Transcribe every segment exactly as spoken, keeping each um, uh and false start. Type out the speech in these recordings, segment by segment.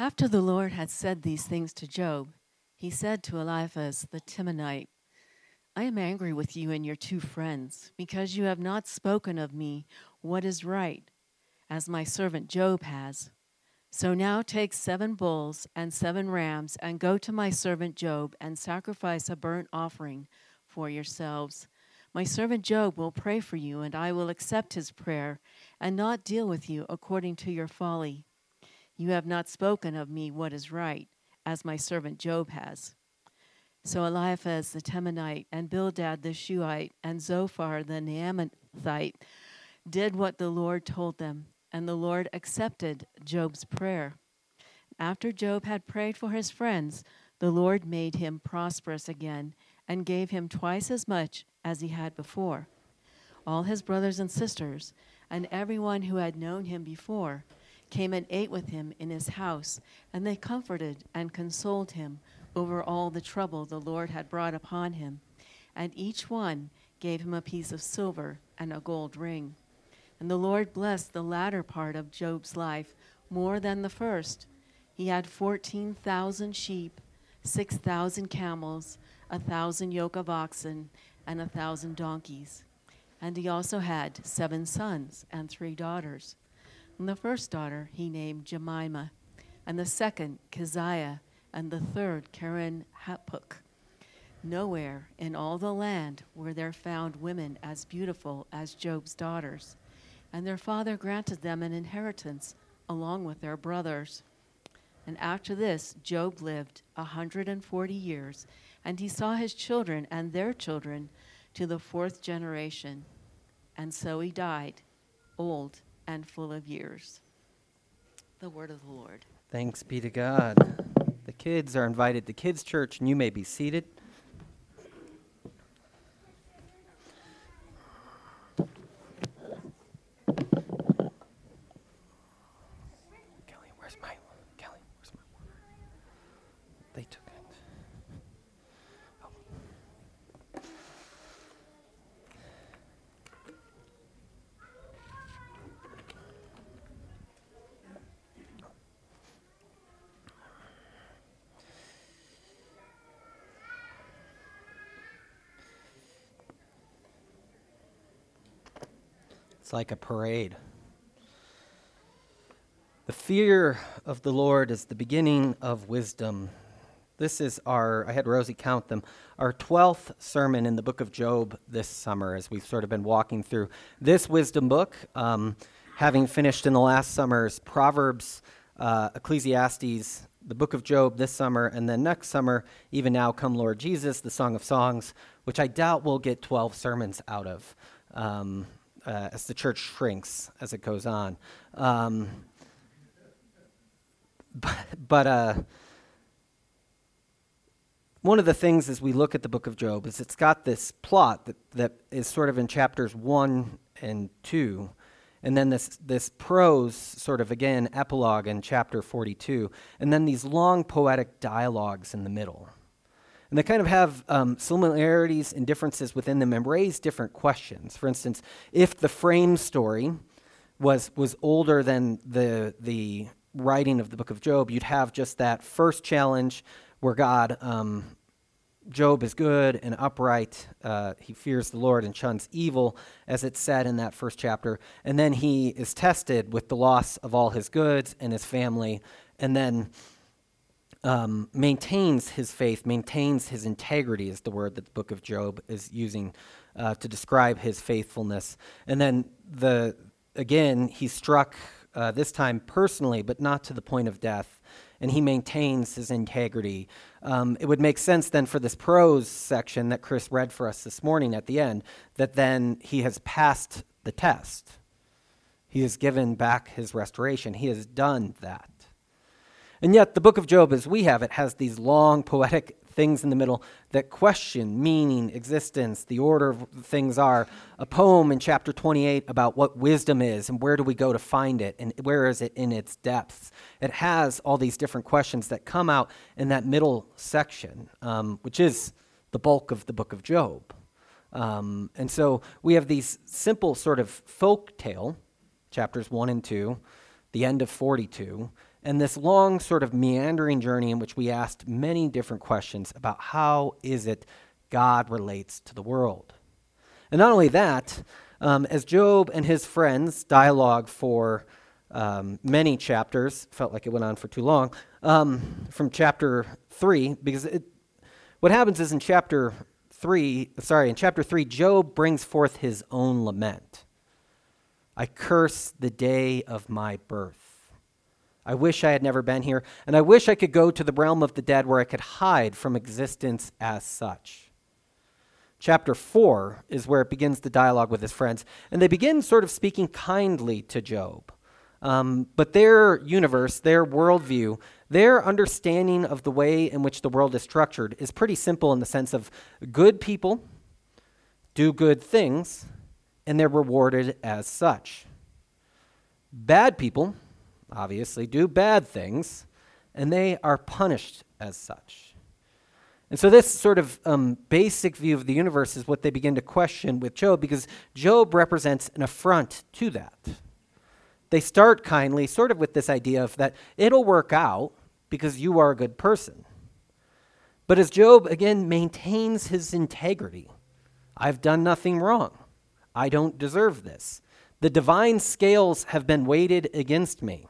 After the Lord had said these things to Job, he said to Eliphaz the Temanite, I am angry with you and your two friends, because you have not spoken of me what is right, as my servant Job has. So now take seven bulls and seven rams and go to my servant Job and sacrifice a burnt offering for yourselves. My servant Job will pray for you, and I will accept his prayer and not deal with you according to your folly. You have not spoken of me what is right, as my servant Job has. So Eliphaz the Temanite and Bildad the Shuhite and Zophar the Naamathite did what the Lord told them, and the Lord accepted Job's prayer. After Job had prayed for his friends, the Lord made him prosperous again and gave him twice as much as he had before. All his brothers and sisters, and everyone who had known him before, came and ate with him in his house, and they comforted and consoled him over all the trouble the Lord had brought upon him. And each one gave him a piece of silver and a gold ring. And the Lord blessed the latter part of Job's life more than the first. He had fourteen thousand sheep, six thousand camels, a thousand yoke of oxen, and a thousand donkeys. And he also had seven sons and three daughters. And the first daughter he named Jemimah, and the second Keziah, and the third Karen Happuch. Nowhere in all the land were there found women as beautiful as Job's daughters. And their father granted them an inheritance along with their brothers. And after this, Job lived a hundred and forty years, and he saw his children and their children to the fourth generation. And so he died, old and full of years. The word of the Lord. Thanks be to God. The kids are invited to Kids Church, and you may be seated. It's like a parade. The fear of the Lord is the beginning of wisdom. This is our, I had Rosie count them, our twelfth sermon in the book of Job this summer as we've sort of been walking through this wisdom book, um, having finished in the last summer's Proverbs, uh, Ecclesiastes, the book of Job this summer, and then next summer, even now, Come Lord Jesus, the Song of Songs, which I doubt we'll get twelve sermons out of. Um, Uh, as the church shrinks as it goes on. Um, but but uh, one of the things as we look at the book of Job is it's got this plot that, that is sort of in chapters one and two, and then this, this prose sort of, again, epilogue in chapter forty-two, and then these long poetic dialogues in the middle. And they kind of have um, similarities and differences within them and raise different questions. For instance, if the frame story was was older than the the writing of the book of Job, you'd have just that first challenge where God, um, Job is good and upright. Uh, he fears the Lord and shuns evil, as it's said in that first chapter. And then he is tested with the loss of all his goods and his family. And then... Um, maintains his faith, maintains his integrity is the word that the book of Job is using uh, to describe his faithfulness. And then, the again, he's struck uh, this time personally, but not to the point of death, and he maintains his integrity. Um, it would make sense then for this prose section that Chris read for us this morning at the end, that then he has passed the test. He has given back his restoration. He has done that. And yet the book of Job, as we have it, has these long poetic things in the middle that question meaning, existence, the order of things are. A poem in chapter twenty-eight about what wisdom is and where do we go to find it and where is it in its depths. It has all these different questions that come out in that middle section, um, which is the bulk of the book of Job. Um, and so we have these simple sort of folk tale, chapters one and two, the end of forty-two, and this long sort of meandering journey in which we asked many different questions about how is it God relates to the world. And not only that, um, as Job and his friends dialogue for um, many chapters, felt like it went on for too long, um, from chapter three, because it, what happens is in chapter three, sorry, in chapter three, Job brings forth his own lament. I curse the day of my birth. I wish I had never been here, and I wish I could go to the realm of the dead where I could hide from existence as such. Chapter four is where it begins the dialogue with his friends, and they begin sort of speaking kindly to Job. Um, but their universe, their worldview, their understanding of the way in which the world is structured is pretty simple in the sense of good people do good things, and they're rewarded as such. Bad people, obviously, do bad things, and they are punished as such. And so this sort of um, basic view of the universe is what they begin to question with Job, because Job represents an affront to that. They start kindly, sort of with this idea of that it'll work out because you are a good person. But as Job, again, maintains his integrity, I've done nothing wrong. I don't deserve this. The divine scales have been weighted against me.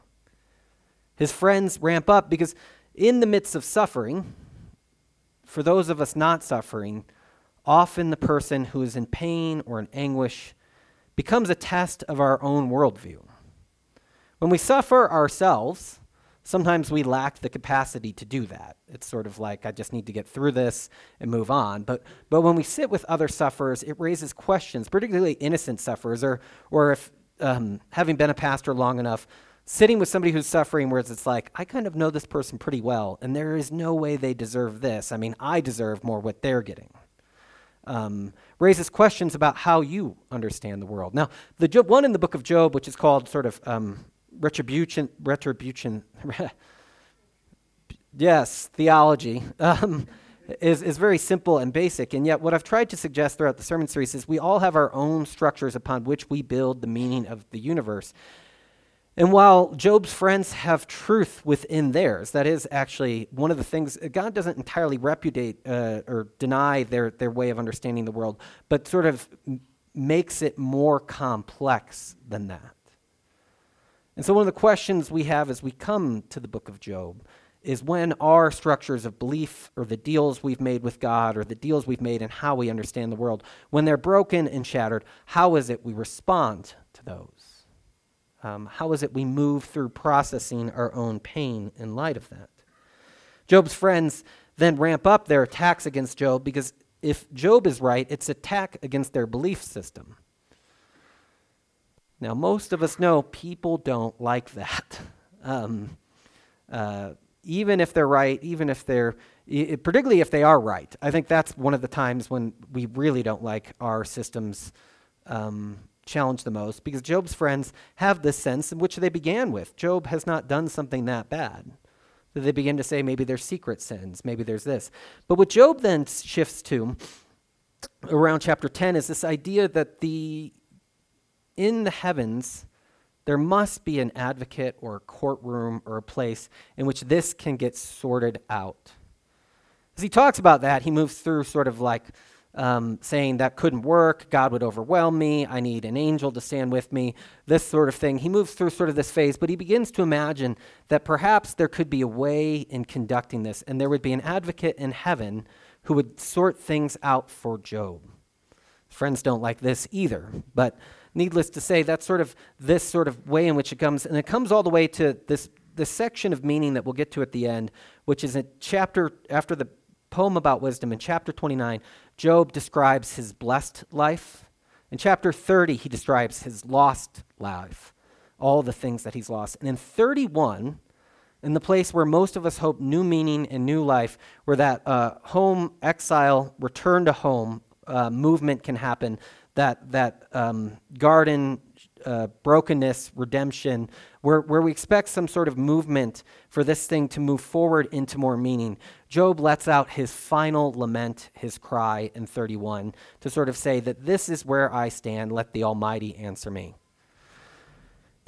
His friends ramp up because in the midst of suffering, for those of us not suffering, often the person who is in pain or in anguish becomes a test of our own worldview. When we suffer ourselves, sometimes we lack the capacity to do that. It's sort of like, I just need to get through this and move on. But but when we sit with other sufferers, it raises questions, particularly innocent sufferers, or, or if um, having been a pastor long enough, sitting with somebody who's suffering where it's like, I kind of know this person pretty well, and there is no way they deserve this. I mean, I deserve more what they're getting. Um, raises questions about how you understand the world. Now, the Job, one in the book of Job, which is called sort of... Um, Retribution, retribution, yes, theology, um, is, is very simple and basic. And yet what I've tried to suggest throughout the sermon series is we all have our own structures upon which we build the meaning of the universe. And while Job's friends have truth within theirs, that is actually one of the things, God doesn't entirely repudiate uh, or deny their, their way of understanding the world, but sort of m- makes it more complex than that. And so one of the questions we have as we come to the book of Job is when our structures of belief or the deals we've made with God or the deals we've made in how we understand the world, when they're broken and shattered, how is it we respond to those? Um, how is it we move through processing our own pain in light of that? Job's friends then ramp up their attacks against Job because if Job is right, it's an attack against their belief system. Now, most of us know people don't like that. Um, uh, even if they're right, even if they're, I- particularly if they are right. I think that's one of the times when we really don't like our systems um, challenged the most, because Job's friends have this sense in which they began with. Job has not done something that bad. So they begin to say maybe there's secret sins, maybe there's this. But what Job then shifts to around chapter ten is this idea that the in the heavens, there must be an advocate or a courtroom or a place in which this can get sorted out. As he talks about that, he moves through sort of like um, saying that couldn't work, God would overwhelm me, I need an angel to stand with me, this sort of thing. He moves through sort of this phase, but he begins to imagine that perhaps there could be a way in conducting this, and there would be an advocate in heaven who would sort things out for Job. Friends don't like this either, but needless to say, that's sort of this sort of way in which it comes, and it comes all the way to this, this section of meaning that we'll get to at the end, which is a chapter after the poem about wisdom. In chapter twenty-nine, Job describes his blessed life. In chapter thirty, he describes his lost life, all the things that he's lost. And in thirty-one, in the place where most of us hope new meaning and new life, where that uh, home, exile, return to home uh, movement can happen, that that um, garden, uh, brokenness, redemption, where, where we expect some sort of movement for this thing to move forward into more meaning. Job lets out his final lament, his cry in thirty-one, to sort of say that this is where I stand, let the Almighty answer me.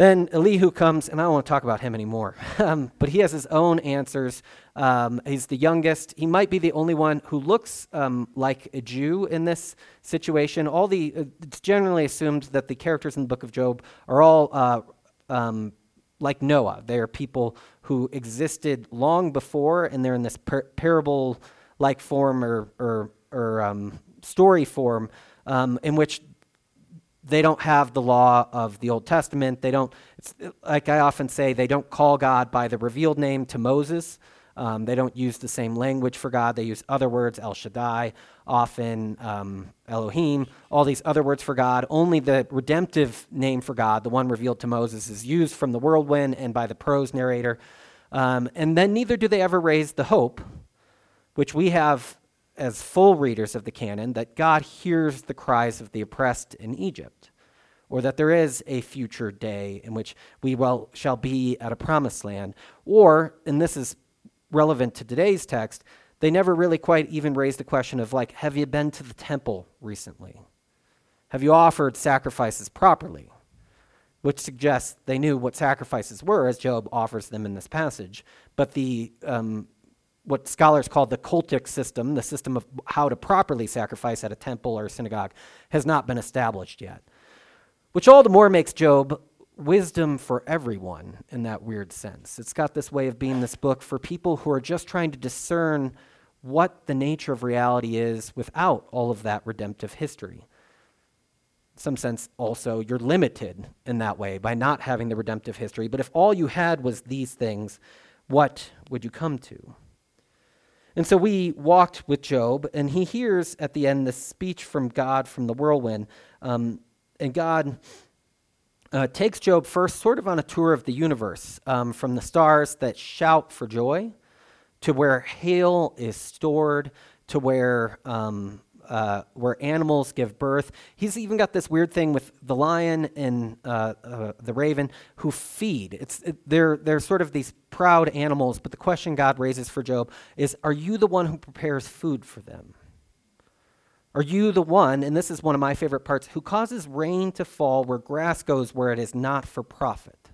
Then Elihu comes, and I don't want to talk about him anymore, um, but he has his own answers. Um, he's the youngest. He might be the only one who looks um, like a Jew in this situation. All the uh, it's generally assumed that the characters in the Book of Job are all uh, um, like Noah. They are people who existed long before, and they're in this par- parable-like form or or, or um, story form um, in which they don't have the law of the Old Testament. They don't, it's, like I often say, they don't call God by the revealed name to Moses. Um, they don't use the same language for God. They use other words, El Shaddai, often um, Elohim, all these other words for God. Only the redemptive name for God, the one revealed to Moses, is used from the whirlwind and by the prose narrator. Um, and then neither do they ever raise the hope, which we have as full readers of the canon, that God hears the cries of the oppressed in Egypt, or that there is a future day in which we well shall be at a promised land, or, and this is relevant to today's text, they never really quite even raised the question of, like, have you been to the temple recently? Have you offered sacrifices properly? Which suggests they knew what sacrifices were, as Job offers them in this passage, but the um, what scholars call the cultic system, the system of how to properly sacrifice at a temple or a synagogue, has not been established yet. Which all the more makes Job wisdom for everyone in that weird sense. It's got this way of being this book for people who are just trying to discern what the nature of reality is without all of that redemptive history. In some sense, also, you're limited in that way by not having the redemptive history. But if all you had was these things, what would you come to? And so we walked with Job, and he hears at the end this speech from God from the whirlwind. Um, and God uh, takes Job first sort of on a tour of the universe, um, from the stars that shout for joy to where hail is stored, to where um, uh, where animals give birth. He's even got this weird thing with the lion and uh, uh, the raven who feed. It's it, they're they're sort of these proud animals, but the question God raises for Job is, are you the one who prepares food for them? Are you the one, and this is one of my favorite parts, who causes rain to fall where grass goes where it is not for profit?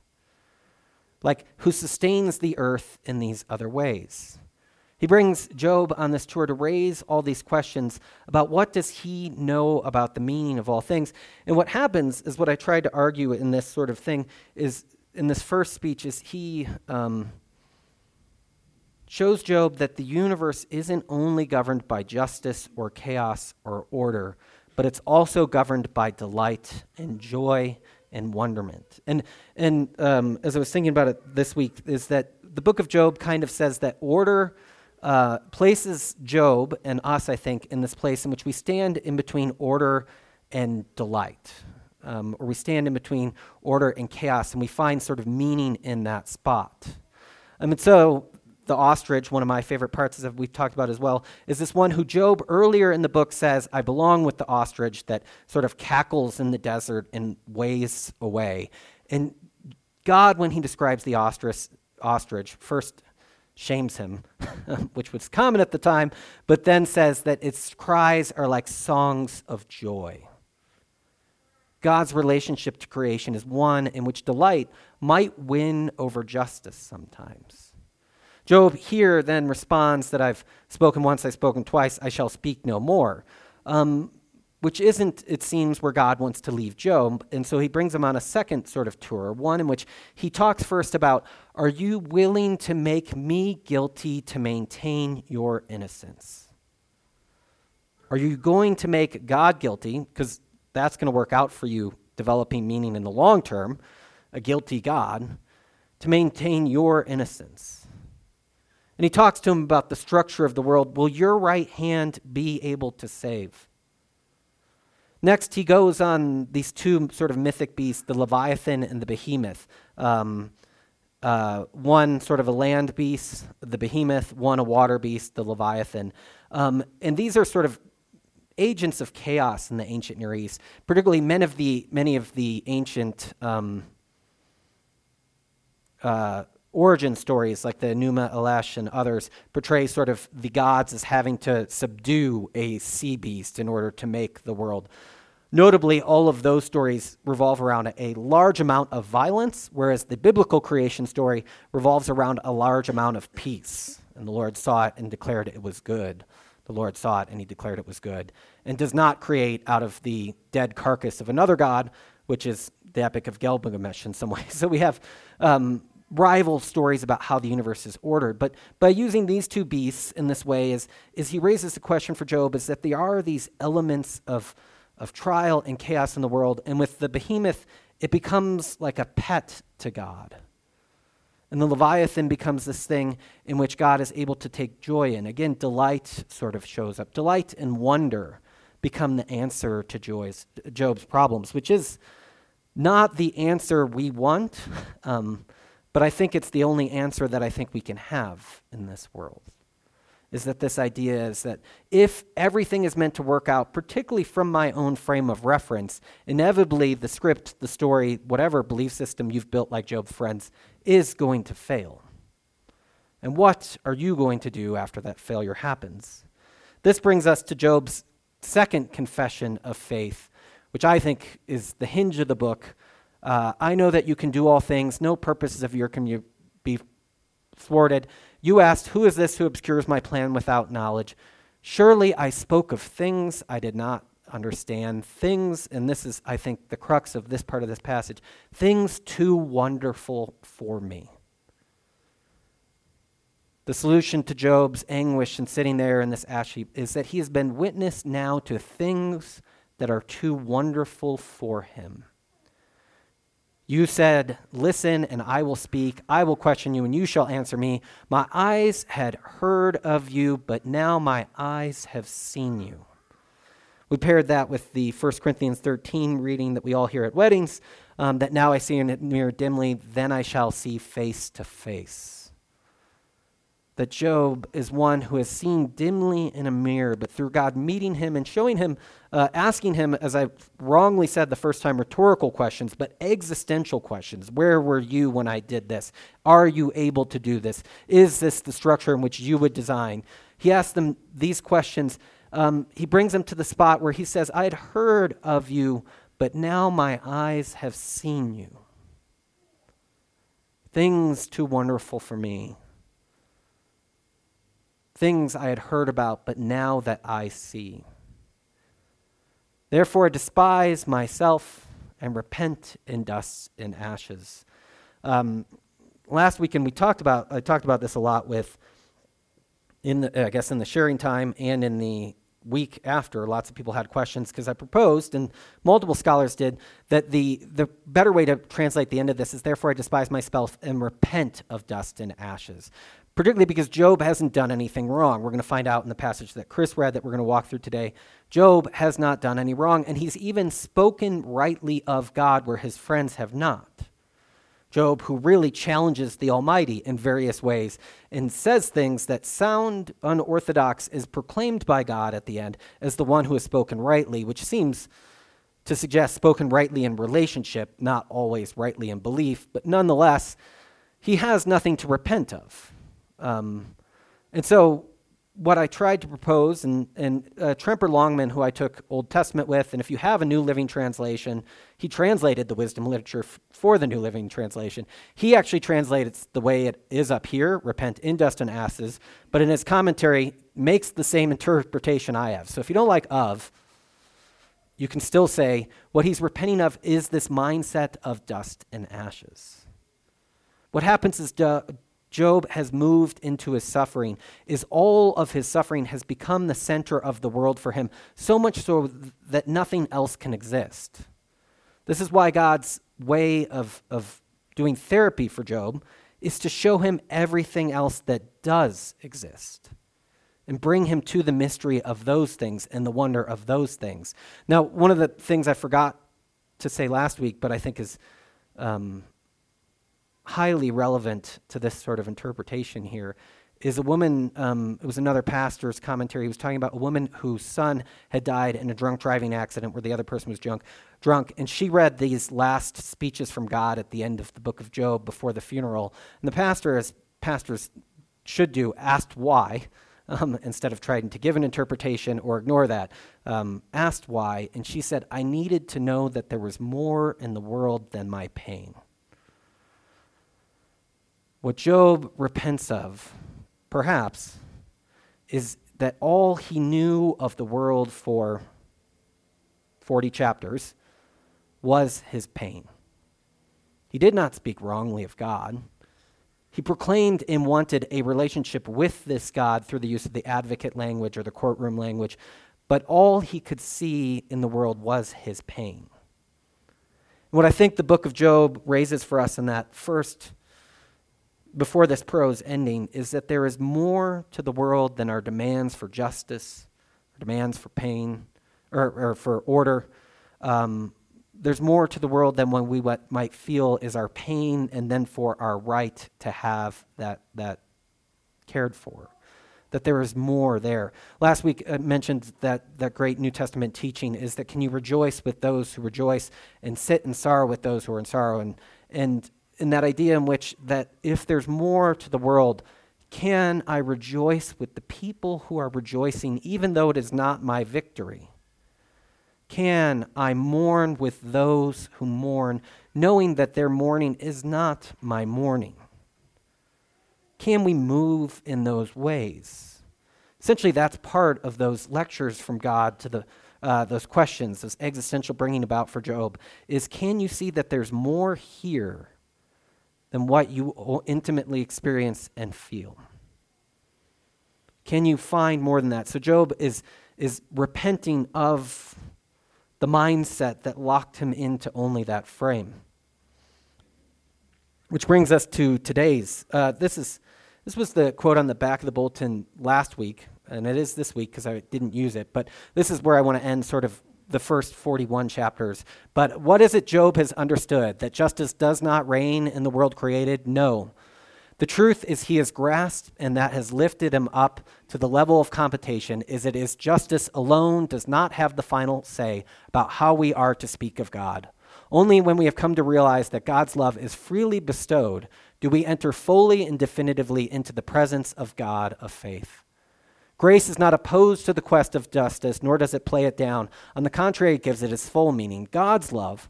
Like, who sustains the earth in these other ways? He brings Job on this tour to raise all these questions about what does he know about the meaning of all things. And what happens is what I tried to argue in this sort of thing is, in this first speech, is he um, shows Job that the universe isn't only governed by justice or chaos or order, but it's also governed by delight and joy and wonderment. And and um, as I was thinking about it this week, is that the Book of Job kind of says that order uh, places Job and us, I think, in this place in which we stand in between order and delight. Um, or we stand in between order and chaos, and we find sort of meaning in that spot. I mean, so the ostrich, one of my favorite parts that we've talked about as well, is this one who Job earlier in the book says, I belong with the ostrich that sort of cackles in the desert and weighs away. And God, when he describes the ostrich, ostrich first shames him, which was common at the time, but then says that its cries are like songs of joy. God's relationship to creation is one in which delight might win over justice sometimes. Job here then responds that I've spoken once, I've spoken twice, I shall speak no more, um, which isn't, it seems, where God wants to leave Job. And so he brings him on a second sort of tour, one in which he talks first about, are you willing to make me guilty to maintain your innocence? Are you going to make God guilty? Because that's going to work out for you, developing meaning in the long term, a guilty God, to maintain your innocence. And he talks to him about the structure of the world. Will your right hand be able to save? Next, he goes on these two sort of mythic beasts, the Leviathan and the Behemoth. Um, uh, one sort of a land beast, the Behemoth, one a water beast, the Leviathan. Um, and these are sort of agents of chaos in the ancient Near East, particularly men of the, many of the ancient um, uh, origin stories, like the Enuma Elish and others, portray sort of the gods as having to subdue a sea beast in order to make the world. Notably, all of those stories revolve around a large amount of violence, whereas the biblical creation story revolves around a large amount of peace. And the Lord saw it and declared it was good. The Lord saw it and he declared it was good. And does not create out of the dead carcass of another god, which is the Epic of Gilgamesh in some ways. So we have um, rival stories about how the universe is ordered. But by using these two beasts in this way, is, is he raises the question for Job is that there are these elements of of trial and chaos in the world. And with the behemoth, it becomes like a pet to God. And the Leviathan becomes this thing in which God is able to take joy in. Again, delight sort of shows up. Delight and wonder become the answer to Joy's, Job's problems, which is not the answer we want, um, but I think it's the only answer that I think we can have in this world. Is that this idea is that if everything is meant to work out, particularly from my own frame of reference, inevitably the script, the story, whatever belief system you've built like Job's friends is going to fail. And what are you going to do after that failure happens? This brings us to Job's second confession of faith, which I think is the hinge of the book. Uh, I know that you can do all things. No purposes of your can be thwarted. You asked, who is this who obscures my plan without knowledge? Surely I spoke of things I did not understand. Things, and this is, I think, the crux of this part of this passage, things too wonderful for me. The solution to Job's anguish and sitting there in this ash heap is that he has been witness now to things that are too wonderful for him. You said, listen, and I will speak. I will question you, and you shall answer me. My eyes had heard of you, but now my eyes have seen you. We paired that with the First Corinthians thirteen reading that we all hear at weddings, um, that now I see in it mirror dimly, then I shall see face to face. That Job is one who has seen dimly in a mirror, but through God meeting him and showing him, uh, asking him, as I wrongly said the first time, rhetorical questions, but existential questions. Where were you when I did this? Are you able to do this? Is this the structure in which you would design? He asks them these questions. Um, he brings them to the spot where he says, I had heard of you, but now my eyes have seen you. Things too wonderful for me. Things I had heard about, but now that I see. Therefore, I despise myself and repent in dust and ashes. Um, last weekend, we talked about, I talked about this a lot with, in the, I guess in the sharing time and in the week after, lots of people had questions because I proposed, and multiple scholars did, that the, the better way to translate the end of this is, therefore, I despise myself and repent of dust and ashes. Particularly because Job hasn't done anything wrong. We're going to find out in the passage that Chris read that we're going to walk through today. Job has not done any wrong, and he's even spoken rightly of God where his friends have not. Job, who really challenges the Almighty in various ways and says things that sound unorthodox, is proclaimed by God at the end as the one who has spoken rightly, which seems to suggest spoken rightly in relationship, not always rightly in belief, but nonetheless, he has nothing to repent of. Um, and so what I tried to propose, and, and uh, Tremper Longman, who I took Old Testament with, and if you have a New Living Translation, he translated the wisdom literature f- for the New Living Translation. He actually translated the way it is up here, repent in dust and ashes, but in his commentary makes the same interpretation I have. So if you don't like of, you can still say what he's repenting of is this mindset of dust and ashes. What happens is du- Job has moved into his suffering, is all of his suffering has become the center of the world for him, so much so th- that nothing else can exist. This is why God's way of, of doing therapy for Job is to show him everything else that does exist and bring him to the mystery of those things and the wonder of those things. Now, one of the things I forgot to say last week, but I think is... Um, highly relevant to this sort of interpretation here is a woman, um, it was another pastor's commentary, he was talking about a woman whose son had died in a drunk driving accident where the other person was drunk, drunk, and she read these last speeches from God at the end of the book of Job before the funeral, and the pastor, as pastors should do, asked why, um, instead of trying to give an interpretation or ignore that, um, asked why, and she said, I needed to know that there was more in the world than my pain. What Job repents of, perhaps, is that all he knew of the world for forty chapters was his pain. He did not speak wrongly of God. He proclaimed and wanted a relationship with this God through the use of the advocate language or the courtroom language, but all he could see in the world was his pain. What I think the book of Job raises for us in that first, before this prose ending, is that there is more to the world than our demands for justice, our demands for pain, or, or for order. Um, There's more to the world than what we what might feel is our pain and then for our right to have that that cared for, that there is more there. Last week I mentioned that that great New Testament teaching is that can you rejoice with those who rejoice and sit in sorrow with those who are in sorrow, and and in that idea in which that if there's more to the world, can I rejoice with the people who are rejoicing even though it is not my victory? Can I mourn with those who mourn, knowing that their mourning is not my mourning? Can we move in those ways? Essentially, that's part of those lectures from God to the uh, those questions, those existential bringing about for Job, is can you see that there's more here than what you intimately experience and feel? Can you find more than that? So Job is is repenting of the mindset that locked him into only that frame. Which brings us to today's. Uh, this is this was the quote on the back of the bulletin last week, and it is this week because I didn't use it, but this is where I want to end sort of the first forty-one chapters. But what is it Job has understood? That justice does not reign in the world created? No. The truth is he has grasped, and that has lifted him up to the level of competition, is it is justice alone does not have the final say about how we are to speak of God. Only when we have come to realize that God's love is freely bestowed do we enter fully and definitively into the presence of God of faith. Grace is not opposed to the quest of justice, nor does it play it down. On the contrary, it gives it its full meaning. God's love,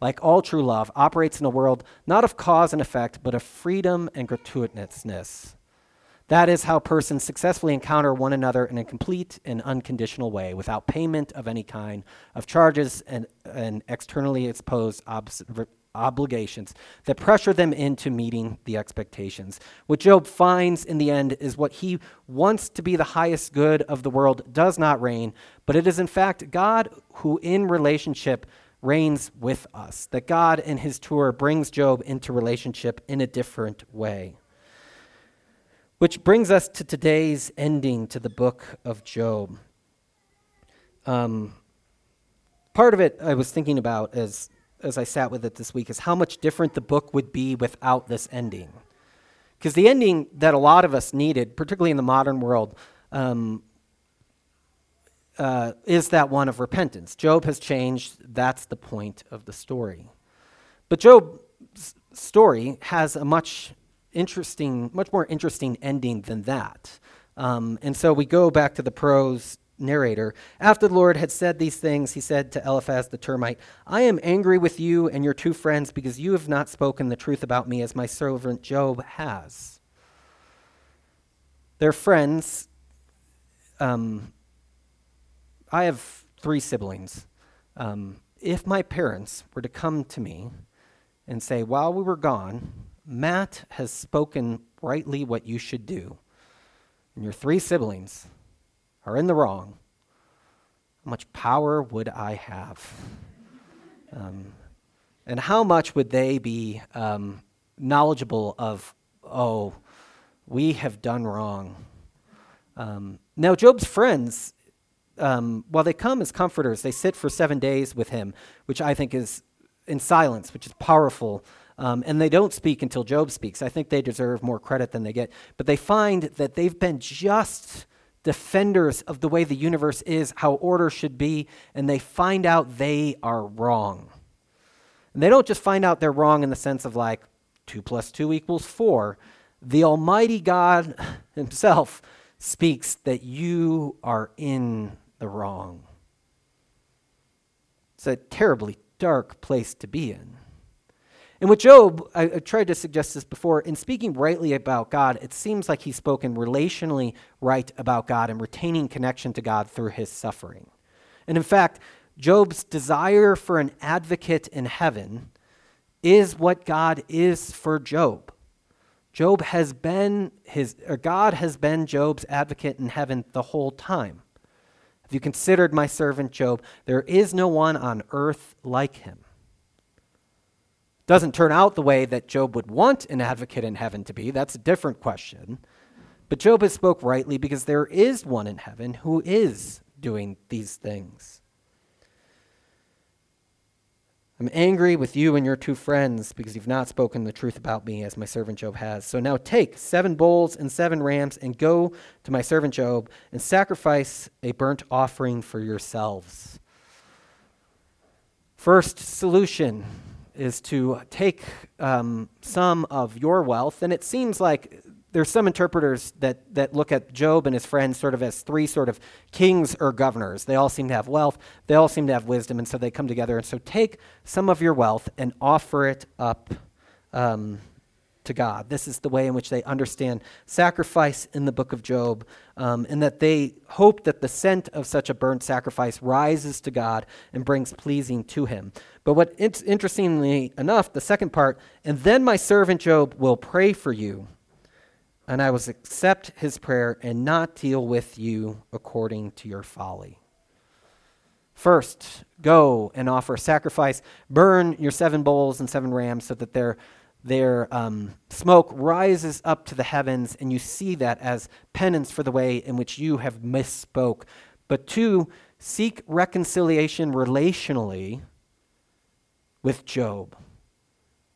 like all true love, operates in a world not of cause and effect, but of freedom and gratuitousness. That is how persons successfully encounter one another in a complete and unconditional way, without payment of any kind of charges and, and externally exposed ob- obligations that pressure them into meeting the expectations. What Job finds in the end is what he wants to be the highest good of the world does not reign, but it is in fact God who in relationship reigns with us, that God in his tour brings Job into relationship in a different way. Which brings us to today's ending to the book of Job. Um, part of it I was thinking about as, as I sat with it this week is how much different the book would be without this ending. Because the ending that a lot of us needed, particularly in the modern world, um, Uh, is that one of repentance. Job has changed. That's the point of the story. But Job's story has a much interesting, much more interesting ending than that. Um, and so we go back to the prose narrator. After the Lord had said these things, he said to Eliphaz the Temanite, I am angry with you and your two friends because you have not spoken the truth about me as my servant Job has. Their friends... Um, I have three siblings. Um, if my parents were to come to me and say, while we were gone, Matt has spoken rightly what you should do, and your three siblings are in the wrong, how much power would I have? Um, and how much would they be um, knowledgeable of, oh, we have done wrong? Um, now, Job's friends... Um, while they come as comforters, they sit for seven days with him, which I think is in silence, which is powerful. Um, and they don't speak until Job speaks. I think they deserve more credit than they get. But they find that they've been just defenders of the way the universe is, how order should be, and they find out they are wrong. And they don't just find out they're wrong in the sense of like two plus two equals four. The Almighty God himself speaks that you are in the wrong. It's a terribly dark place to be in. And with Job, I, I tried to suggest this before, in speaking rightly about God, it seems like he's spoken relationally right about God and retaining connection to God through his suffering. And in fact, Job's desire for an advocate in heaven is what God is for Job. Job has been his, or God has been Job's advocate in heaven the whole time. Have you considered my servant Job? There is no one on earth like him. Doesn't turn out the way that Job would want an advocate in heaven to be. That's a different question. But Job has spoke rightly because there is one in heaven who is doing these things. I'm angry with you and your two friends because you've not spoken the truth about me as my servant Job has. So now take seven bulls and seven rams and go to my servant Job and sacrifice a burnt offering for yourselves. First solution is to take um, some of your wealth. And it seems like there's some interpreters that, that look at Job and his friends sort of as three sort of kings or governors. They all seem to have wealth. They all seem to have wisdom. And so they come together. And so take some of your wealth and offer it up um, to God. This is the way in which they understand sacrifice in the book of Job, um, and that they hope that the scent of such a burnt sacrifice rises to God and brings pleasing to him. But what it's interestingly enough, the second part, and then my servant Job will pray for you, and I will accept his prayer and not deal with you according to your folly. First, go and offer sacrifice. Burn your seven bulls and seven rams so that they're Their um, smoke rises up to the heavens, and you see that as penance for the way in which you have misspoke. But two, seek reconciliation relationally with Job.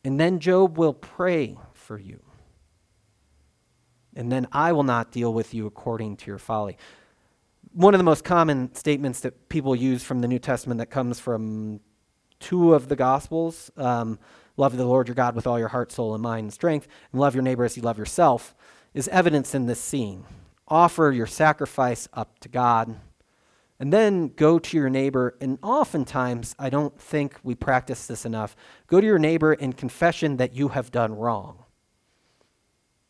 And then Job will pray for you. And then I will not deal with you according to your folly. One of the most common statements that people use from the New Testament that comes from two of the Gospels, um, love the Lord your God with all your heart, soul, and mind and strength, and love your neighbor as you love yourself, is evidence in this scene. Offer your sacrifice up to God, and then go to your neighbor, and oftentimes, I don't think we practice this enough, go to your neighbor in confession that you have done wrong,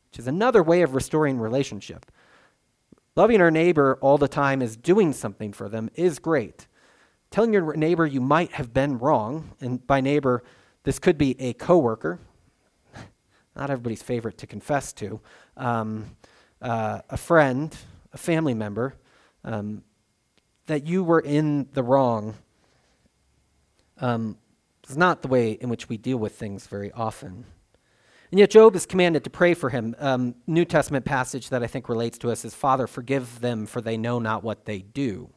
which is another way of restoring relationship. Loving our neighbor all the time is doing something for them is great. Telling your neighbor you might have been wrong, and by neighbor, this could be a coworker, not everybody's favorite to confess to, um, uh, a friend, a family member, um, that you were in the wrong. Um, it's not the way in which we deal with things very often. And yet Job is commanded to pray for him. Um, New Testament passage that I think relates to us is, Father, forgive them, for they know not what they do.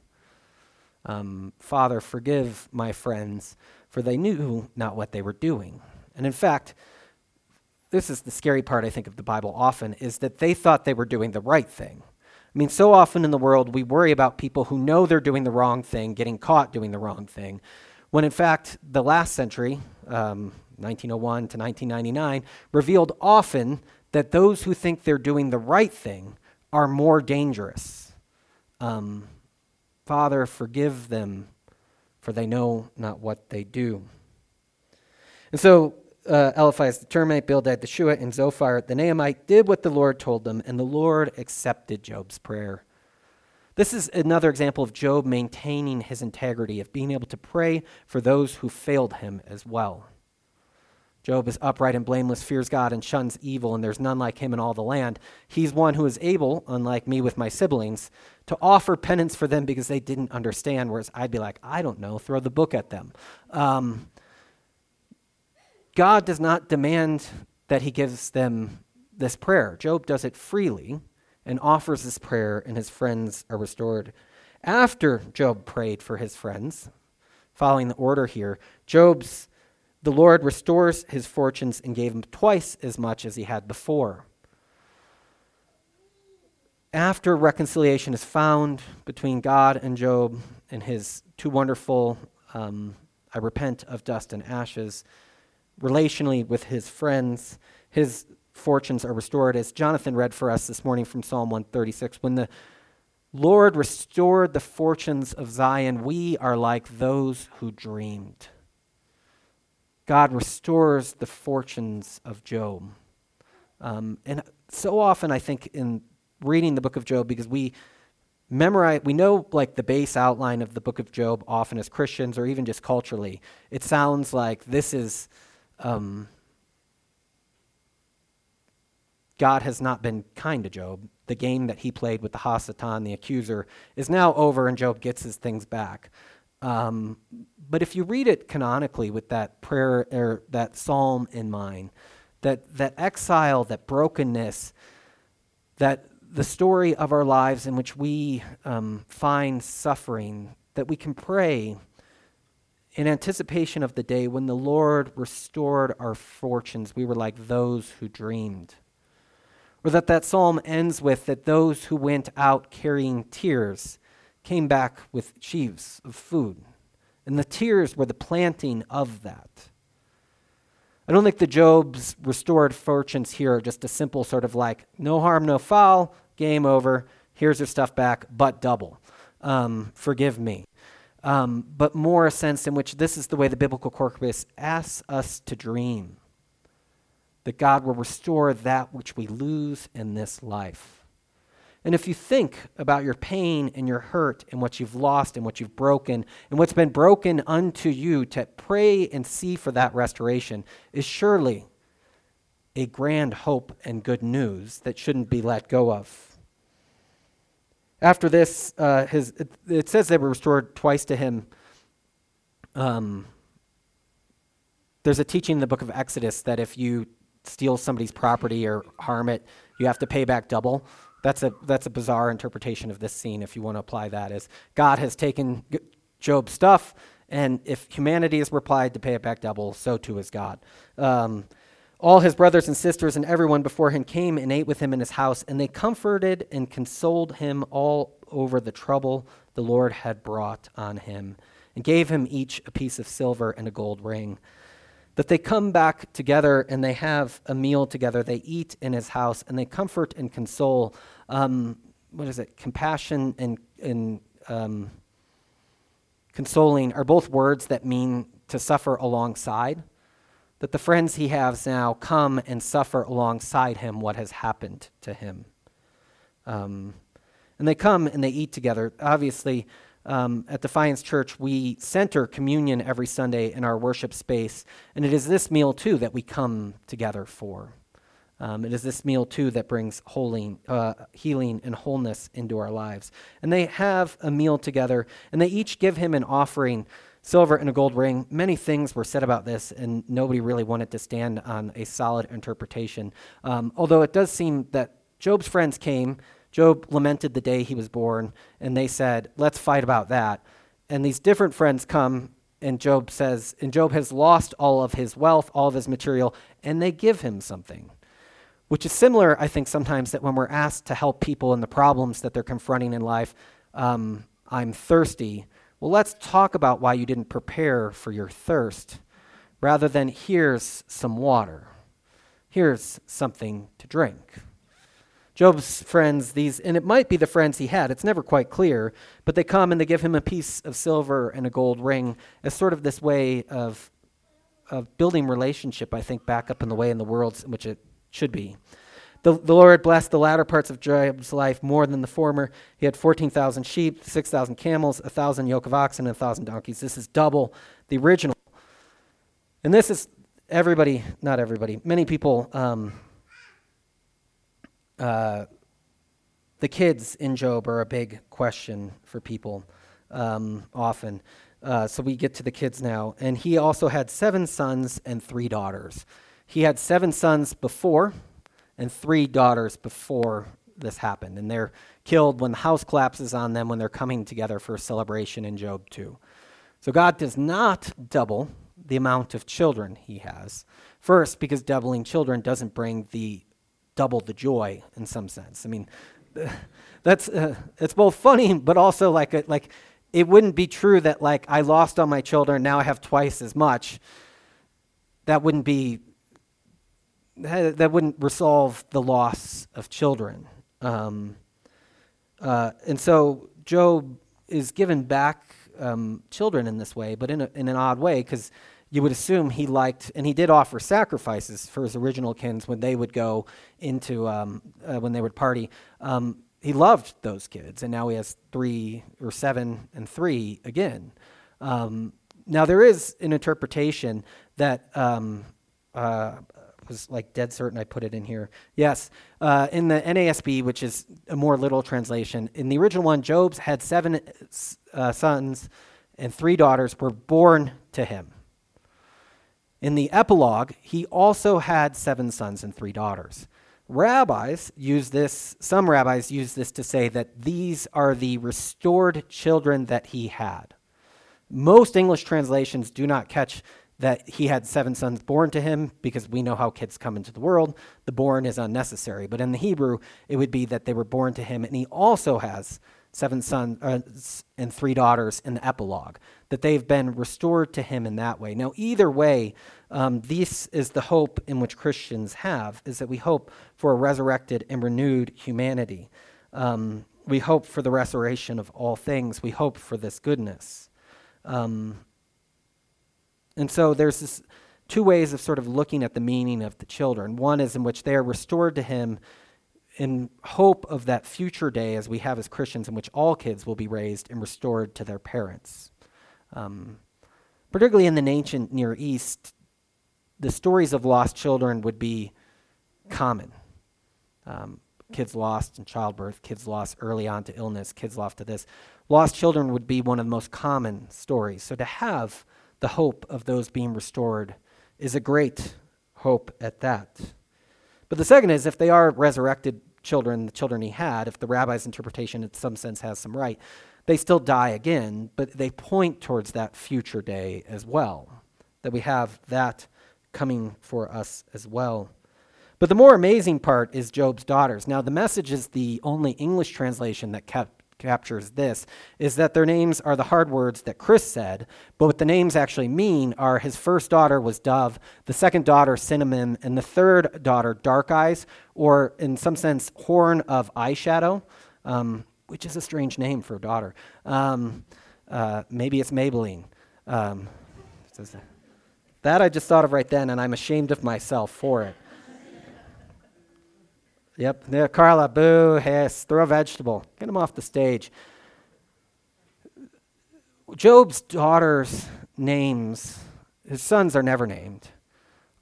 Um, Father, forgive my friends, for they knew not what they were doing. And in fact, this is the scary part, I think, of the Bible often, is that they thought they were doing the right thing. I mean, so often in the world, we worry about people who know they're doing the wrong thing, getting caught doing the wrong thing, when in fact, the last century, um, nineteen oh one to nineteen ninety-nine, revealed often that those who think they're doing the right thing are more dangerous. Um, Father, forgive them, for they know not what they do. And so uh, Eliphaz the Temanite, Bildad the Shuhite, and Zophar the Naamathite did what the Lord told them, and the Lord accepted Job's prayer. This is another example of Job maintaining his integrity, of being able to pray for those who failed him as well. Job is upright and blameless, fears God, and shuns evil, and there's none like him in all the land. He's one who is able, unlike me with my siblings, to offer penance for them because they didn't understand, whereas I'd be like, I don't know, throw the book at them. Um, God does not demand that he gives them this prayer. Job does it freely and offers this prayer, and his friends are restored. After Job prayed for his friends, following the order here, Job's The Lord restores his fortunes and gave him twice as much as he had before. After reconciliation is found between God and Job and his two wonderful, um, I repent of dust and ashes, relationally with his friends, his fortunes are restored, as Jonathan read for us this morning from Psalm one thirty-six. When the Lord restored the fortunes of Zion, we are like those who dreamed. God restores the fortunes of Job. Um, and so often I think in reading the book of Job, because we memorize, we know like the base outline of the book of Job often as Christians or even just culturally, it sounds like this is, um, God has not been kind to Job. The game that he played with the Hasatan, the accuser, is now over and Job gets his things back. Um, but if you read it canonically with that prayer or that psalm in mind, that that exile, that brokenness, that the story of our lives in which we um, find suffering, that we can pray in anticipation of the day when the Lord restored our fortunes. We were like those who dreamed. Or that that psalm ends with that those who went out carrying tears came back with sheaves of food. And the tears were the planting of that. I don't think the Job's restored fortunes here are just a simple sort of like, no harm, no foul, game over, here's your stuff back, but double. Um, forgive me. Um, but more a sense in which this is the way the biblical corpus asks us to dream, that God will restore that which we lose in this life. And if you think about your pain and your hurt and what you've lost and what you've broken and what's been broken unto you, to pray and see for that restoration is surely a grand hope and good news that shouldn't be let go of. After this, uh, his, it, it says they were restored twice to him. Um, there's a teaching in the book of Exodus that if you steal somebody's property or harm it, you have to pay back double. That's a that's a bizarre interpretation of this scene, if you want to apply that, as God has taken Job's stuff, and if humanity is replied to pay it back double, so too is God. Um, all his brothers and sisters and everyone before him came and ate with him in his house, and they comforted and consoled him all over the trouble the Lord had brought on him, and gave him each a piece of silver and a gold ring. That they come back together and they have a meal together. They eat in his house and they comfort and console. Um, what is it? Compassion and, and um, consoling are both words that mean to suffer alongside. That the friends he has now come and suffer alongside him what has happened to him. Um, and they come and they eat together. Obviously, Um, at Defiance Church, we center communion every Sunday in our worship space, and it is this meal, too, that we come together for. Um, it is this meal, too, that brings holy, uh, healing and wholeness into our lives. And they have a meal together, and they each give him an offering, silver and a gold ring. Many things were said about this, and nobody really wanted to stand on a solid interpretation, um, although it does seem that Job's friends came. Job lamented the day he was born, and they said, let's fight about that. And these different friends come, and Job says, and Job has lost all of his wealth, all of his material, and they give him something, which is similar, I think, sometimes that when we're asked to help people in the problems that they're confronting in life, um, I'm thirsty. Well, let's talk about why you didn't prepare for your thirst, rather than here's some water. Here's something to drink. Job's friends, these, and it might be the friends he had, it's never quite clear, but they come and they give him a piece of silver and a gold ring as sort of this way of of building relationship, I think, back up in the way in the world in which it should be. The, the Lord blessed the latter parts of Job's life more than the former. He had fourteen thousand sheep, six thousand camels, one thousand yoke of oxen, and one thousand donkeys. This is double the original. And this is everybody, not everybody, many people... Um, Uh, the kids in Job are a big question for people um, often. Uh, so we get to the kids now. And he also had seven sons and three daughters. He had seven sons before and three daughters before this happened. And they're killed when the house collapses on them when they're coming together for a celebration in Job two. So God does not double the amount of children he has. First, because doubling children doesn't bring the double the joy in some sense. I mean, that's uh, it's both funny, but also like a, like it wouldn't be true that like I lost all my children, now I have twice as much. That wouldn't be that wouldn't resolve the loss of children. Um, uh, and so Job is given back um, children in this way, but in, a, in an odd way, because you would assume he liked, and he did offer sacrifices for his original kins when they would go into, um, uh, when they would party. Um, he loved those kids, and now he has three or seven and three again. Um, now there is an interpretation that um, uh, was like dead certain I put it in here. Yes, uh, in the N A S B, which is a more literal translation, in the original one, Job's had seven uh, sons and three daughters were born to him. In the epilogue, he also had seven sons and three daughters. Rabbis use this, some rabbis use this to say that these are the restored children that he had. Most English translations do not catch that he had seven sons born to him because we know how kids come into the world. The born is unnecessary. But in the Hebrew, it would be that they were born to him, and he also has seven sons uh, and three daughters in the epilogue, that they've been restored to him in that way. Now, either way, um, this is the hope in which Christians have, is that we hope for a resurrected and renewed humanity. Um, we hope for the restoration of all things. We hope for this goodness. Um, and so there's this two ways of sort of looking at the meaning of the children. One is in which they are restored to him in hope of that future day as we have as Christians in which all kids will be raised and restored to their parents. Um, particularly in the ancient Near East, the stories of lost children would be common. Um, kids lost in childbirth, kids lost early on to illness, kids lost to this. Lost children would be one of the most common stories. So to have the hope of those being restored is a great hope at that. But the second is if they are resurrected children, the children he had, if the rabbi's interpretation in some sense has some right, they still die again, but they point towards that future day as well, that we have that coming for us as well. But the more amazing part is Job's daughters. Now, the Message is the only English translation that cap- captures this, is that their names are the hard words that Chris said, but what the names actually mean are his first daughter was Dove, the second daughter Cinnamon, and the third daughter Dark Eyes, or in some sense, Horn of Eyeshadow, um, which is a strange name for a daughter. Um, uh, maybe it's Maybelline. Um, that I just thought of right then, and I'm ashamed of myself for it. Yep, yeah, Carla, boo, hiss, throw a vegetable. Get him off the stage. Job's daughters' names, his sons are never named,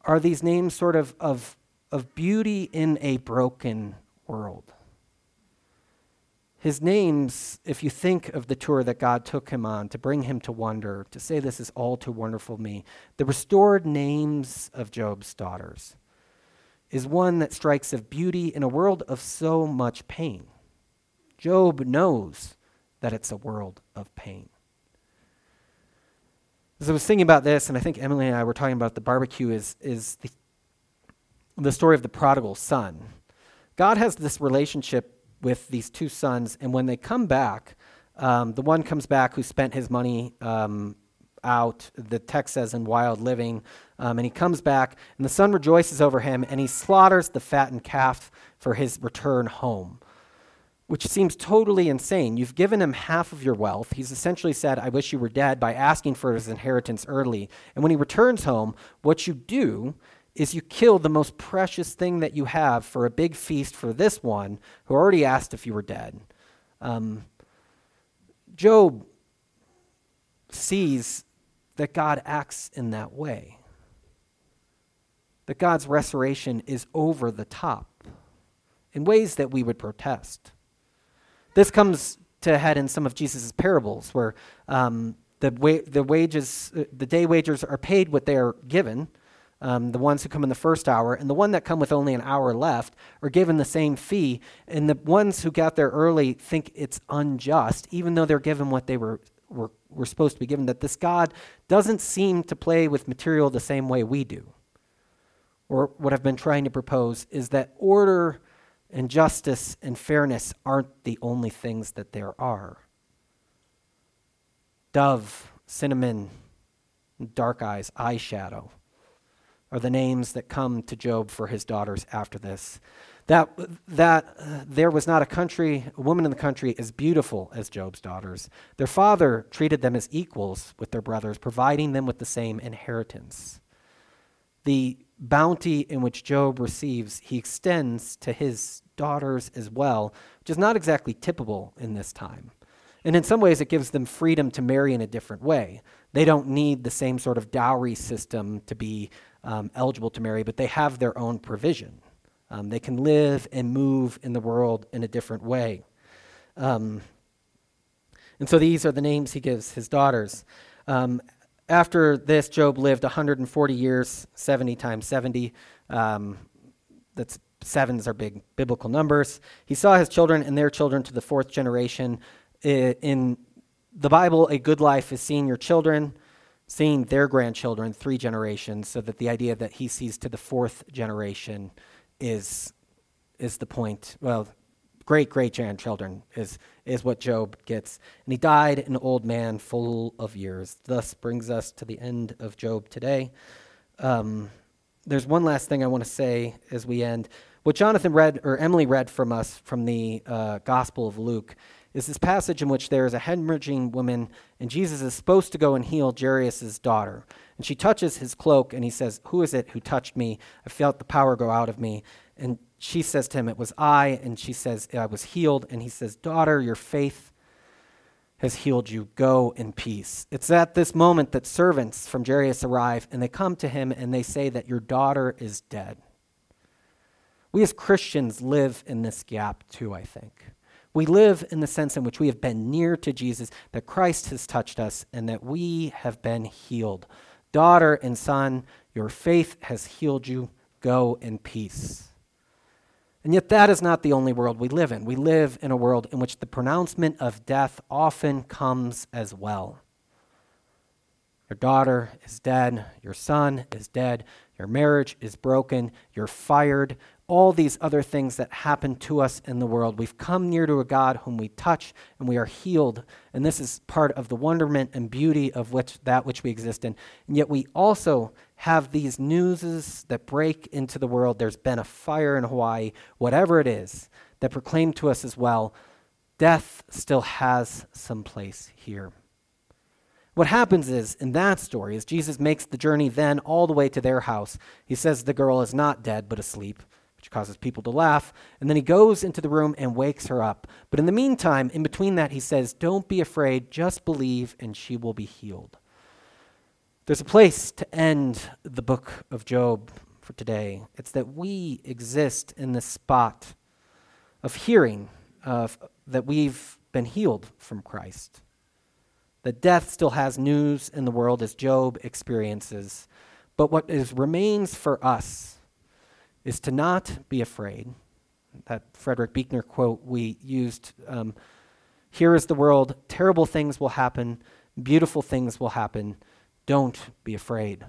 are these names sort of of, of beauty in a broken world. His names, if you think of the tour that God took him on to bring him to wonder, to say this is all too wonderful to me, the restored names of Job's daughters is one that strikes of beauty in a world of so much pain. Job knows that it's a world of pain. As I was thinking about this, and I think Emily and I were talking about the barbecue, is, is the, the story of the prodigal son. God has this relationship with these two sons, and when they come back, um, the one comes back who spent his money um, out, the text says, in wild living, um, and he comes back, and the son rejoices over him, and he slaughters the fattened calf for his return home, which seems totally insane. You've given him half of your wealth. He's essentially said, I wish you were dead, by asking for his inheritance early, and when he returns home, what you do is you kill the most precious thing that you have for a big feast for this one who already asked if you were dead. Um, Job sees that God acts in that way, that God's restoration is over the top in ways that we would protest. This comes to head in some of Jesus' parables where um, the, wa- the wages, uh, the day wagers are paid what they are given. Um, the ones who come in the first hour, and the one that come with only an hour left are given the same fee, and the ones who got there early think it's unjust, even though they're given what they were, were, were supposed to be given, that this God doesn't seem to play with material the same way we do. Or what I've been trying to propose is that order and justice and fairness aren't the only things that there are. Dove, Cinnamon, Dark Eyes, Eyeshadow. are the names that come to Job for his daughters after this. That that uh, there was not a country, a woman in the country as beautiful as Job's daughters. Their father treated them as equals with their brothers, providing them with the same inheritance. The bounty in which Job receives, he extends to his daughters as well, which is not exactly typical in this time. And in some ways, it gives them freedom to marry in a different way. They don't need the same sort of dowry system to be um, eligible to marry, but they have their own provision. Um, they can live and move in the world in a different way. Um, and so these are the names he gives his daughters. Um, After this, Job lived one hundred forty years, seventy times seventy. Um, that's sevens are big biblical numbers. He saw his children and their children to the fourth generation. I, in the Bible, a good life is seeing your children, seeing their grandchildren, three generations, so that the idea that he sees to the fourth generation is is the point. Well, great-great-grandchildren is, is what Job gets. And he died an old man full of years. Thus brings us to the end of Job today. Um, there's one last thing I want to say as we end. What Jonathan read, or Emily read from us from the uh, Gospel of Luke, is this passage in which there is a hemorrhaging woman, and Jesus is supposed to go and heal Jairus' daughter. And she touches his cloak, and he says, "Who is it who touched me? I felt the power go out of me." And she says to him, "It was I," and she says, "I was healed." And he says, "Daughter, your faith has healed you. Go in peace." It's at this moment that servants from Jairus arrive, and they come to him, and they say that your daughter is dead. We as Christians live in this gap too, I think. We live in the sense in which we have been near to Jesus, that Christ has touched us, and that we have been healed. Daughter and son, your faith has healed you. Go in peace. And yet that is not the only world we live in. We live in a world in which the pronouncement of death often comes as well. Your daughter is dead. Your son is dead. Your marriage is broken. You're fired. All these other things that happen to us in the world. We've come near to a God whom we touch and we are healed. And this is part of the wonderment and beauty of which that which we exist in. And yet we also have these newses that break into the world. There's been a fire in Hawaii, whatever it is, that proclaim to us as well, death still has some place here. What happens is, in that story, is Jesus makes the journey then all the way to their house. He says the girl is not dead but asleep, which causes people to laugh. And then he goes into the room and wakes her up. But in the meantime, in between that, he says, "Don't be afraid, just believe and she will be healed." There's a place to end the book of Job for today. It's that we exist in this spot of hearing of that we've been healed from Christ. That death still has news in the world as Job experiences. But what is remains for us is to not be afraid. That Frederick Buechner quote we used, um, "Here is the world, terrible things will happen, beautiful things will happen. Don't be afraid."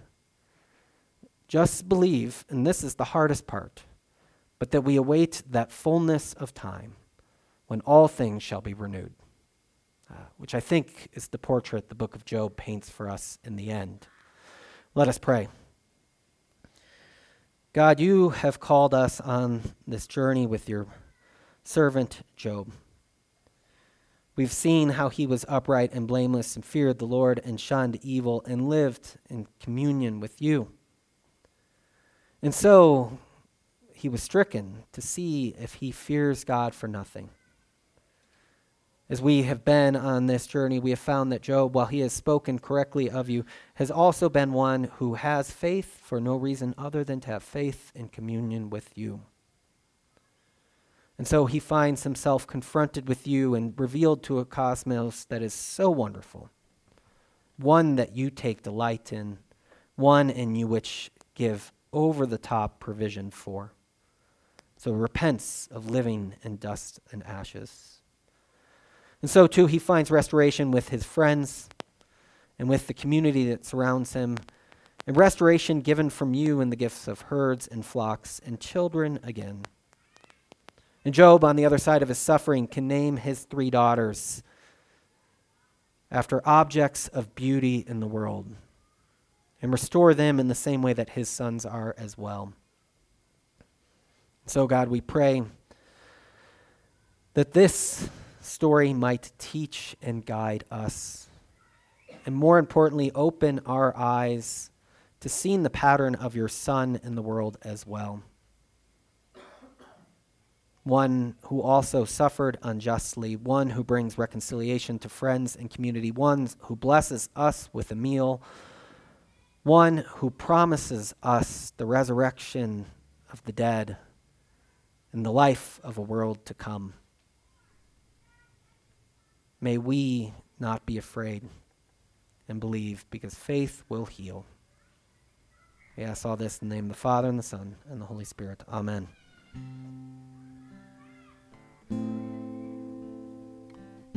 Just believe, and this is the hardest part, but that we await that fullness of time when all things shall be renewed, uh, which I think is the portrait the book of Job paints for us in the end. Let us pray. God, you have called us on this journey with your servant Job. We've seen how he was upright and blameless and feared the Lord and shunned evil and lived in communion with you. And so he was stricken to see if he fears God for nothing. As we have been on this journey, we have found that Job, while he has spoken correctly of you, has also been one who has faith for no reason other than to have faith in communion with you. And so he finds himself confronted with you and revealed to a cosmos that is so wonderful, one that you take delight in, one in you which give over-the-top provision for. So repents of living in dust and ashes. And so too he finds restoration with his friends and with the community that surrounds him, and restoration given from you in the gifts of herds and flocks and children again. And Job, on the other side of his suffering, can name his three daughters after objects of beauty in the world. and restore them in the same way that his sons are as well. So, God, we pray that this story might teach and guide us, and more importantly, open our eyes to seeing the pattern of your Son in the world as well. One who also suffered unjustly, one who brings reconciliation to friends and community, one who blesses us with a meal, one who promises us the resurrection of the dead and the life of a world to come. May we not be afraid and believe, because faith will heal. We ask all this in the name of the Father, and the Son, and the Holy Spirit. Amen.